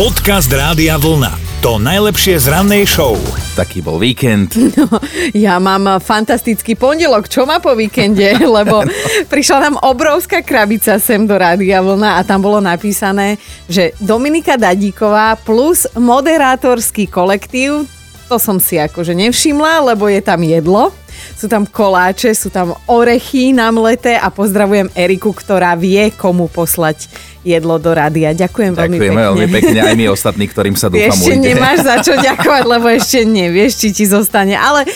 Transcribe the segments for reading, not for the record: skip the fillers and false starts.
Podcast Rádia Vlna. To najlepšie z rannej show. Taký bol víkend. No, ja mám fantastický pondelok. Čo má po víkende? Lebo prišla nám obrovská krabica sem do Rádia Vlna a tam bolo napísané, že Dominika Dadíková plus moderátorský kolektív. To som si akože nevšimla, lebo je tam jedlo. Sú tam koláče, sú tam orechy namleté a pozdravujem Eriku, ktorá vie, komu poslať jedlo do rádia. Ďakujem veľmi pekne. Ďakujem veľmi pekne aj my ostatní, ktorým sa dúfam ujde. Ešte nemáš za čo ďakovať, lebo ešte nevieš, či ti zostane. Ale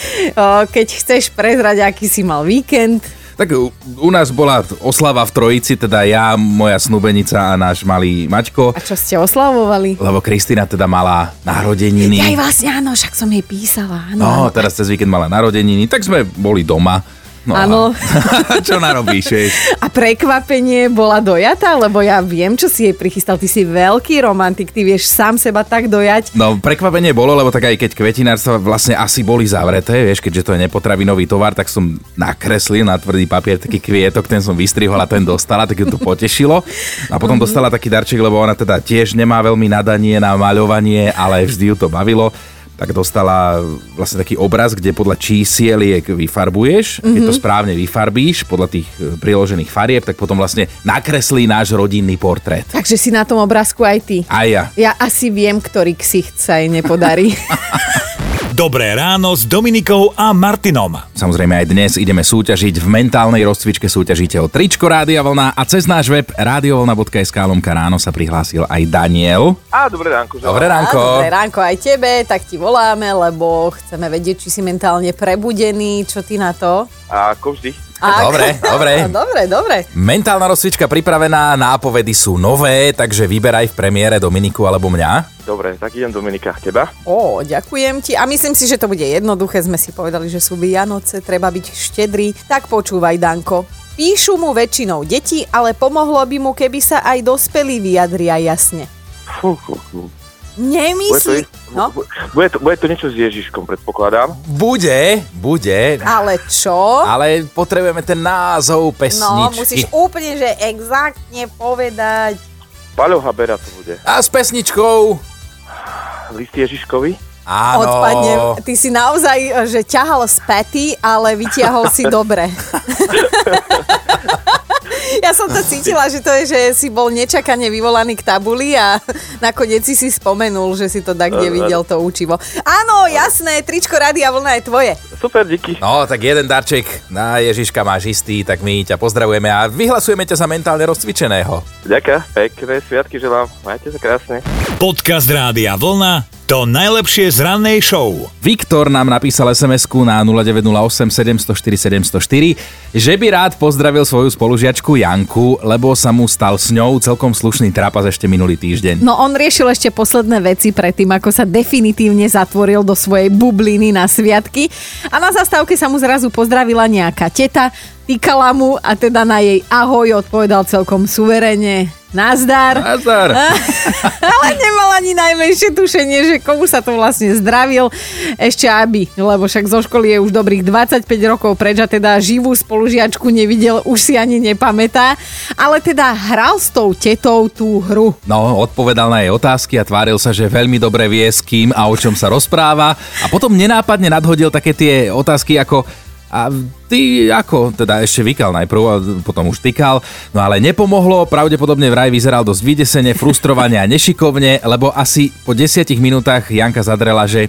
keď chceš prezrať, aký si mal víkend. Tak u nás bola oslava v Trojici, teda ja, moja snúbenica a náš malý Maťko. A čo ste oslavovali? Lebo Kristina teda mala narodeniny. Aj vlastne áno, však som jej písala. Áno, no, áno. Teraz cez víkend mala narodeniny, tak sme boli doma. Áno. Čo narobíš? A prekvapenie bola dojatá, lebo ja viem, čo si jej prichystal. Ty si veľký romantik, ty vieš sám seba tak dojať. No, prekvapenie bolo, lebo tak aj keď kvetinárstva vlastne asi boli zavreté, vieš, keďže to je nepotravinový tovar, tak som nakreslil na tvrdý papier taký kvietok, ten som vystrihol a ten dostala, tak ju to potešilo. A potom dostala taký darček, lebo ona teda tiež nemá veľmi nadanie na maľovanie, ale vždy ju to bavilo. Tak dostala vlastne taký obraz, kde podľa čísieliek vyfarbuješ. Keď to správne vyfarbíš podľa tých priložených farieb, tak potom vlastne nakreslí náš rodinný portrét. Takže si na tom obrázku aj ty. Aj ja. Ja asi viem, ktorý ksicht sa jej nepodarí. Dobré ráno s Dominikou a Martinom. Samozrejme aj dnes ideme súťažiť. V mentálnej rozcvičke súťažíte o tričko Rádia Vlna a cez náš web radiovolna.sk/ráno sa prihlásil aj Daniel. Dobré ránko. Dobré ránko. Dobré ránko aj tebe, tak ti voláme, lebo chceme vedieť, či si mentálne prebudený. Čo ty na to? Ako vždy. Dobre. Mentálna rozcvička pripravená, nápovedy sú nové, takže vyberaj v premiére Dominiku alebo mňa. Dobre, tak idem Dominika, teba. Ďakujem ti a myslím si, že to bude jednoduché. Sme si povedali, že sú Vianoce, treba byť štedrý. Tak počúvaj, Danko. Píšu mu väčšinou deti, ale pomohlo by mu, keby sa aj dospelí vyjadria jasne. Nemyslí. Bude to niečo s Ježiškom, predpokladám. Bude. Ale čo? Ale potrebujeme ten názov pesničky. No, musíš úplne, že exaktne povedať. Paľo Habera to bude. A s pesničkou? List Ježiškovi? Áno. Odpadnem. Ty si naozaj, že ťahal z päty, ale vytiahol si dobre. Ja som to cítila, že to je, že si bol nečakane vyvolaný k tabuli a nakoniec si spomenul, že si to dakde videl to učivo. Áno, jasné, tričko Rádia Vlna je tvoje. Super, díky. No, tak jeden darček na Ježiška máš istý, tak my ťa pozdravujeme a vyhlasujeme ťa za mentálne rozcvičeného. Ďakujem, pekné sviatky želám, majte sa krásne. Podcast Rádia Vlna, to najlepšie z rannej show. Viktor nám napísal SMS-ku na 0908 704 704, že by rád pozdravil svoju spolužiačku Janku, lebo sa mu stal s ňou celkom slušný trápas ešte minulý týždeň. No on riešil ešte posledné veci predtým, ako sa definitívne zatvoril do svojej bubliny na sviatky a na zastávke sa mu zrazu pozdravila nejaká teta, týkala mu a teda na jej ahoj odpovedal celkom suverene. Nazdar. Ale nemal ani najmenšie tušenie, že komu sa to vlastne zdravil. Ešte aby, lebo však zo školy je už dobrých 25 rokov preč a teda živú spolužiačku nevidel, už si ani nepamätá. Ale teda hral s tou tetou tú hru. No, odpovedal na jej otázky a tváril sa, že veľmi dobre vie, s kým a o čom sa rozpráva. A potom nenápadne nadhodil také tie otázky ako... A ty ako? Teda ešte vykal najprv a potom už tykal. No ale nepomohlo, pravdepodobne vraj vyzeral dosť vydesene, frustrovane a nešikovne, lebo asi po 10 minútach Janka zadrela, že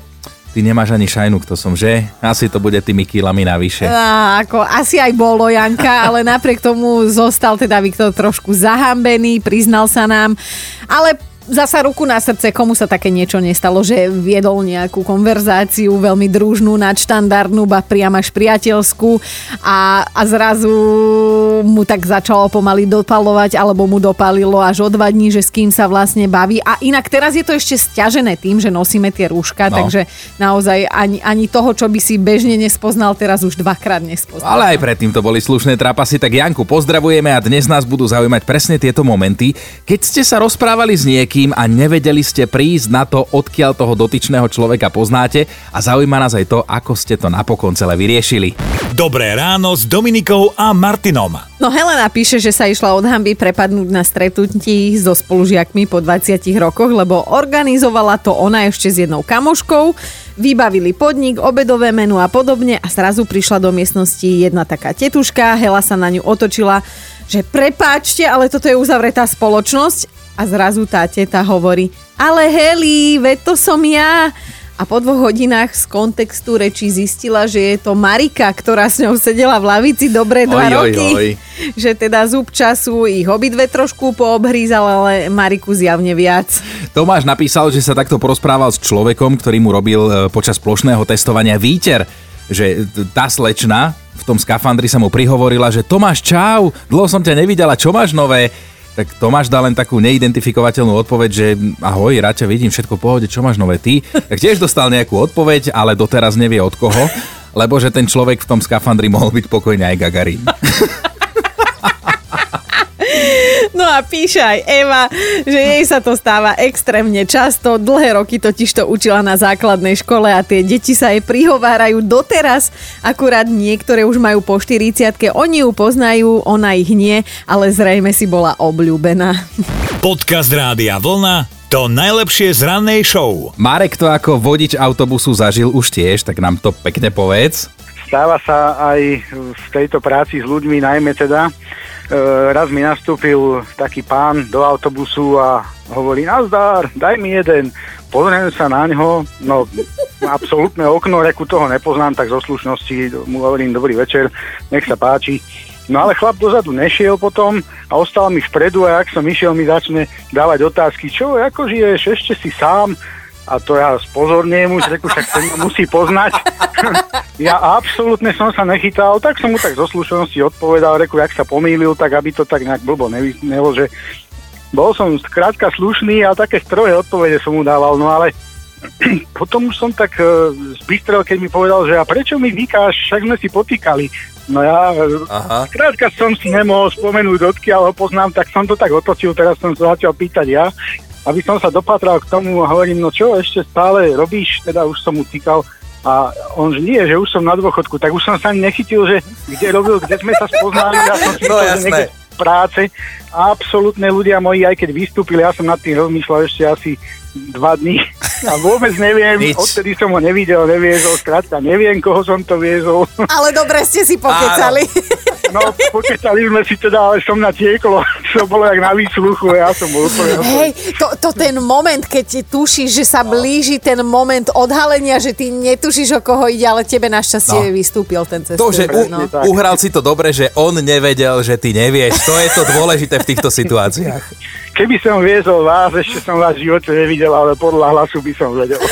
ty nemáš ani šajnu, kto som, že? Asi to bude tými kilami navyše. Asi aj bolo, Janka, ale napriek tomu zostal teda Viktor trošku zahambený, priznal sa nám, ale... Zasa ruku na srdce, komu sa také niečo nestalo, že viedol nejakú konverzáciu veľmi družnú, nadštandardnú, ba priam až priateľskú a zrazu mu tak začalo pomaly dopalovať, alebo mu dopalilo až o 2 dní, že s kým sa vlastne baví. A inak teraz je to ešte sťažené tým, že nosíme tie rúška, takže naozaj ani toho, čo by si bežne nespoznal, teraz už 2-krát nespoznal. Ale aj predtým to boli slušné trapasy, tak Janku pozdravujeme a dnes nás budú zaujímať presne tieto momenty, keď ste sa rozprávali s niekým, niekým a nevedeli ste prísť na to, odkiaľ toho dotyčného človeka poznáte, a zaujíma nás aj to, ako ste to napokon celé vyriešili. Dobré ráno s Dominikou a Martinom. No Helena píše, že sa išla od hanby prepadnúť na stretnutí so spolužiakmi po 20 rokoch, lebo organizovala to ona ešte s jednou kamoškou. Vybavili podnik, obedové menu a podobne a zrazu prišla do miestnosti jedna taká tetuška. Hela sa na ňu otočila, že prepáčte, ale toto je uzavretá spoločnosť. A zrazu tá teta hovorí, ale Heli, veď to som ja. A po 2 hodinách z kontextu reči zistila, že je to Marika, ktorá s ňou sedela v lavici dobre 2 roky. Že teda zub času ich obidve trošku poobhrízal, ale Mariku zjavne viac. Tomáš napísal, že sa takto porozprával s človekom, ktorý mu robil počas plošného testovania výter. Že tá slečna v tom skafandri sa mu prihovorila, že Tomáš, čau, dlho som ťa nevidela, čo máš nové? Tak Tomáš dá len takú neidentifikovateľnú odpoveď, že ahoj, rád ťa vidím, všetko v pohode, čo máš nové ty? Tak tiež dostal nejakú odpoveď, ale doteraz nevie od koho, lebo že ten človek v tom skafandri mohol byť pokojne aj Gagarin. No a píše aj Eva, že jej sa to stáva extrémne často. Dlhé roky totiž to učila na základnej škole a tie deti sa jej prihovárajú doteraz. Akurát niektoré už majú po 40-tke, oni ju poznajú, ona ich nie, ale zrejme si bola obľúbená. Podcast Rádia Vlna, to najlepšie z rannej show. Marek to ako vodič autobusu zažil už tiež, tak nám to pekne povedz. Stáva sa aj v tejto práci s ľuďmi, najmä teda. Raz mi nastúpil taký pán do autobusu a hovorí, nazdar, daj mi jeden. Pozriem sa na ňo, no absolútne okno, reku toho nepoznám, tak zo slušnosti mu hovorím, dobrý večer, nech sa páči. No ale chlap dozadu nešiel potom a ostal mi vpredu a ak som išiel, mi začne dávať otázky, čo, ako žiješ, ešte si sám? A to ja spozorniem už, reku, však ten ma musí poznať. Ja absolútne som sa nechytal, tak som mu tak zo slušnosti odpovedal, reku, jak sa pomýlil, tak aby to tak nejak blbo nevyznelo, že bol som skrátka slušný a také strohé odpovede som mu dával, no ale potom už som tak zbystrel, keď mi povedal, že a prečo mi vykáš, však sme si potýkali. No ja, skrátka som si nemohol spomenúť, odkiaľ ho poznám, tak som to tak otočil, teraz som sa začal pýtať ja, aby som sa dopatral k tomu a hovorím, no čo, ešte stále robíš, teda už som mu týkal a on, že nie, že už som na dôchodku, tak už som sa nechytil, že kde robil, kde sme sa spoznali, ja som si myslel, že niekde v práce. Absolútne ľudia moji, aj keď vystúpili, ja som nad tým rozmýšľal ešte asi 2 dní a vôbec neviem, odtedy som ho nevidel, neviezol, skrátka neviem, koho som to viezol. Ale dobre ste si pokecali. No, počítali sme si teda, ale som natieklo. To bolo jak na výsluchu, ja som bol úplne... Hej, to ten moment, keď tušíš, že sa blíži ten moment odhalenia, že ty netušíš, o koho ide, ale tebe našťastie vystúpil ten cestujúci. To, že uhral si to dobre, že on nevedel, že ty nevieš. To je to dôležité v týchto situáciách. Keby som viezol vás, ešte som vás v živote nevidel, ale podľa hlasu by som vedel.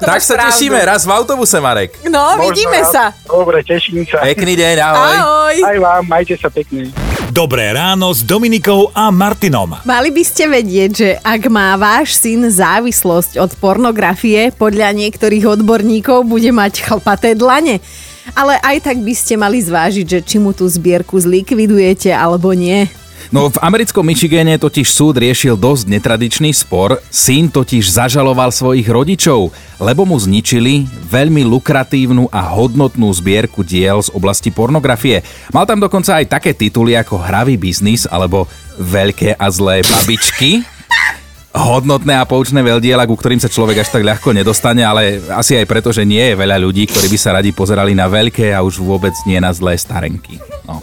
Tak sa tešíme, raz v autobuse, Marek. No, vidíme sa. Dobre, teším sa. Pekný deň, ahoj. Ahoj. Aj vám, majte sa pekne. Dobré ráno s Dominikou a Martinom. Mali by ste vedieť, že ak má váš syn závislosť od pornografie, podľa niektorých odborníkov bude mať chlpaté dlane. Ale aj tak by ste mali zvážiť, že či mu tú zbierku zlikvidujete alebo nie. No v americkom Michigane totiž súd riešil dosť netradičný spor. Syn totiž zažaloval svojich rodičov, lebo mu zničili veľmi lukratívnu a hodnotnú zbierku diel z oblasti pornografie. Mal tam dokonca aj také tituly ako Hravý biznis alebo Veľké a zlé babičky. Hodnotné a poučné veľdiela, ku ktorým sa človek až tak ľahko nedostane, ale asi aj preto, že nie je veľa ľudí, ktorí by sa radi pozerali na veľké a už vôbec nie na zlé starenky. No.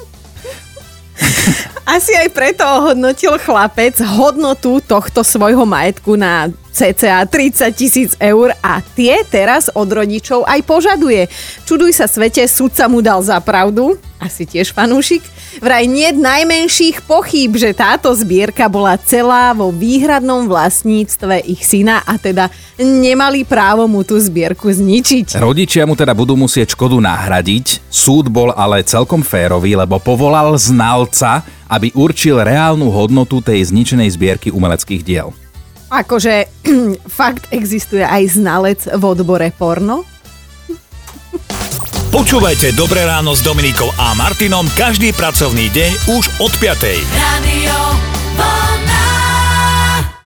Asi aj preto ohodnotil chlapec hodnotu tohto svojho majetku na cca 30 000 eur a tie teraz od rodičov aj požaduje. Čuduj sa svete, sudca mu dal za pravdu, asi tiež fanúšik. Vraj niet najmenších pochýb, že táto zbierka bola celá vo výhradnom vlastníctve ich syna a teda nemali právo mu tú zbierku zničiť. Rodičia mu teda budú musieť škodu nahradiť. Súd bol ale celkom férový, lebo povolal znalca, aby určil reálnu hodnotu tej zničenej zbierky umeleckých diel. Akože fakt existuje aj znalec v odbore porno? Počúvajte Dobré ráno s Dominikou a Martinom každý pracovný deň už od 5:00. Radio